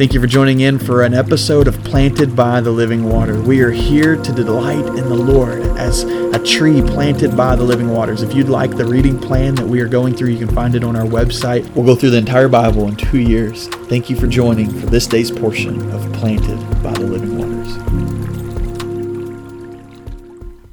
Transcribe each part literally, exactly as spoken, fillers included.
Thank you for joining in for an episode of Planted by the Living Water. We are here to delight in the Lord as a tree planted by the living waters. If you'd like the reading plan that we are going through, you can find it on our website. We'll go through the entire Bible in two years. Thank you for joining for this day's portion of Planted by the Living Waters.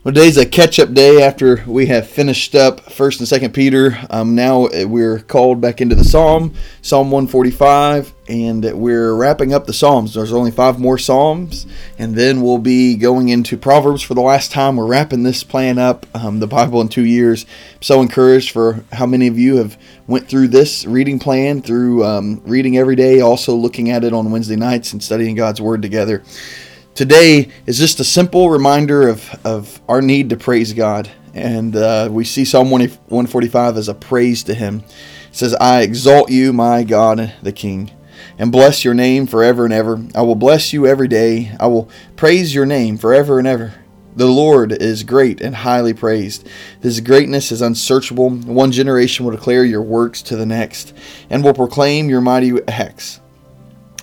Well, today's a catch-up day after we have finished up First and Second Peter. Um, now we're called back into the Psalm, Psalm one forty-five. And we're wrapping up the Psalms. There's only five more Psalms, and then we'll be going into Proverbs for the last time. We're wrapping this plan up, um, the Bible in two years. I'm so encouraged for how many of you have went through this reading plan, through um, reading every day, also looking at it on Wednesday nights and studying God's Word together. Today is just a simple reminder of, of our need to praise God. And uh, we see Psalm one forty-five as a praise to Him. It says, "I exalt you, my God, the King, and bless your name forever and ever. I will bless you every day. I will praise your name forever and ever. The Lord is great and highly praised. His greatness is unsearchable. One generation will declare your works to the next, and will proclaim your mighty acts.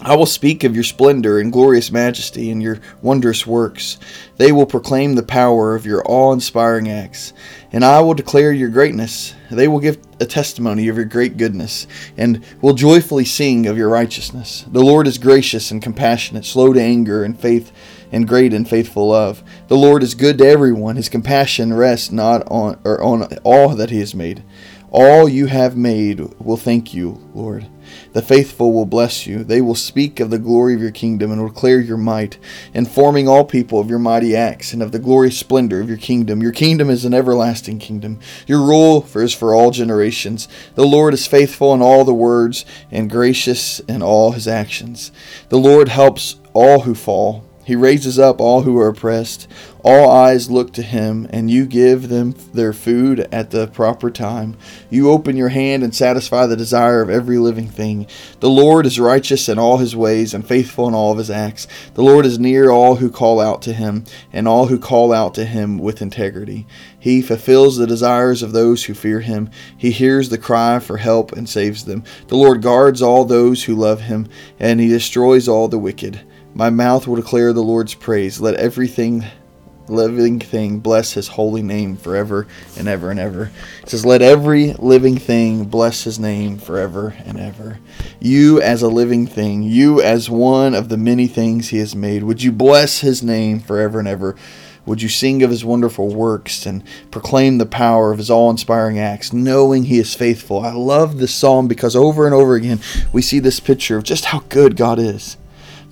I will speak of your splendor and glorious majesty and your wondrous works. They will proclaim the power of your awe-inspiring acts, and I will declare your greatness. They will give a testimony of your great goodness, and will joyfully sing of your righteousness. The Lord is gracious and compassionate, slow to anger and faith and great in faithful love. The Lord is good to everyone. His compassion rests not on or on all that He has made. All you have made will thank you, Lord. The faithful will bless you. They will speak of the glory of your kingdom and will declare your might, informing all people of your mighty acts and of the glorious splendor of your kingdom. Your kingdom is an everlasting kingdom. Your rule is for all generations. The Lord is faithful in all the words and gracious in all His actions. The Lord helps all who fall. He raises up all who are oppressed. All eyes look to Him, and you give them their food at the proper time. You open your hand and satisfy the desire of every living thing. The Lord is righteous in all His ways and faithful in all of His acts. The Lord is near all who call out to Him, and all who call out to Him with integrity. He fulfills the desires of those who fear Him. He hears the cry for help and saves them. The Lord guards all those who love Him, and He destroys all the wicked. My mouth will declare the Lord's praise. Let everything, living thing bless His holy name forever and ever and ever." It says, let every living thing bless His name forever and ever. You as a living thing, you as one of the many things He has made, would you bless His name forever and ever? Would you sing of His wonderful works and proclaim the power of His awe-inspiring acts, knowing He is faithful? I love this psalm because over and over again, we see this picture of just how good God is.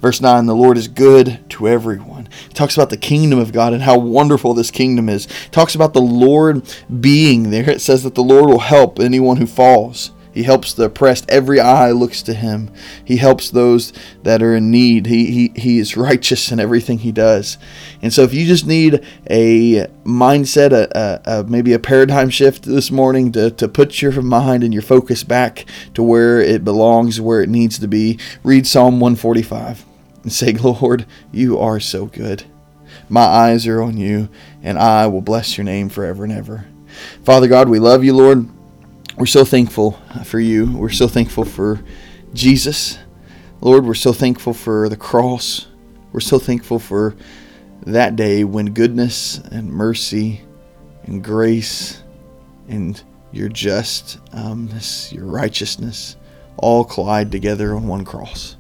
Verse nine, the Lord is good to everyone. It talks about the kingdom of God and how wonderful this kingdom is. It talks about the Lord being there. It says that the Lord will help anyone who falls. He helps the oppressed. Every eye looks to Him. He helps those that are in need. He, he, he is righteous in everything He does. And so if you just need a mindset, a, a, a maybe a paradigm shift this morning to, to put your mind and your focus back to where it belongs, where it needs to be, read Psalm one forty-five. And say, Lord, you are so good. My eyes are on you, and I will bless your name forever and ever. Father God, we love you, Lord. We're so thankful for you. We're so thankful for Jesus. Lord, we're so thankful for the cross. We're so thankful for that day when goodness and mercy and grace and your justness, your righteousness, all collide together on one cross.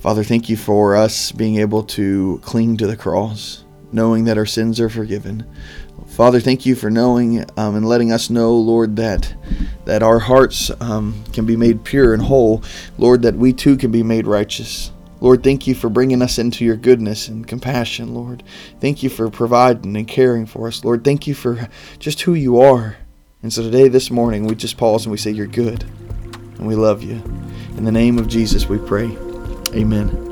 Father, thank you for us being able to cling to the cross, knowing that our sins are forgiven. Father, thank you for knowing um, and letting us know, Lord, that that our hearts um, can be made pure and whole. Lord, that we too can be made righteous. Lord, thank you for bringing us into your goodness and compassion, Lord. Thank you for providing and caring for us, Lord. Thank you for just who you are. And so today, this morning, we just pause and we say, you're good, and we love you. In the name of Jesus, we pray. Amen.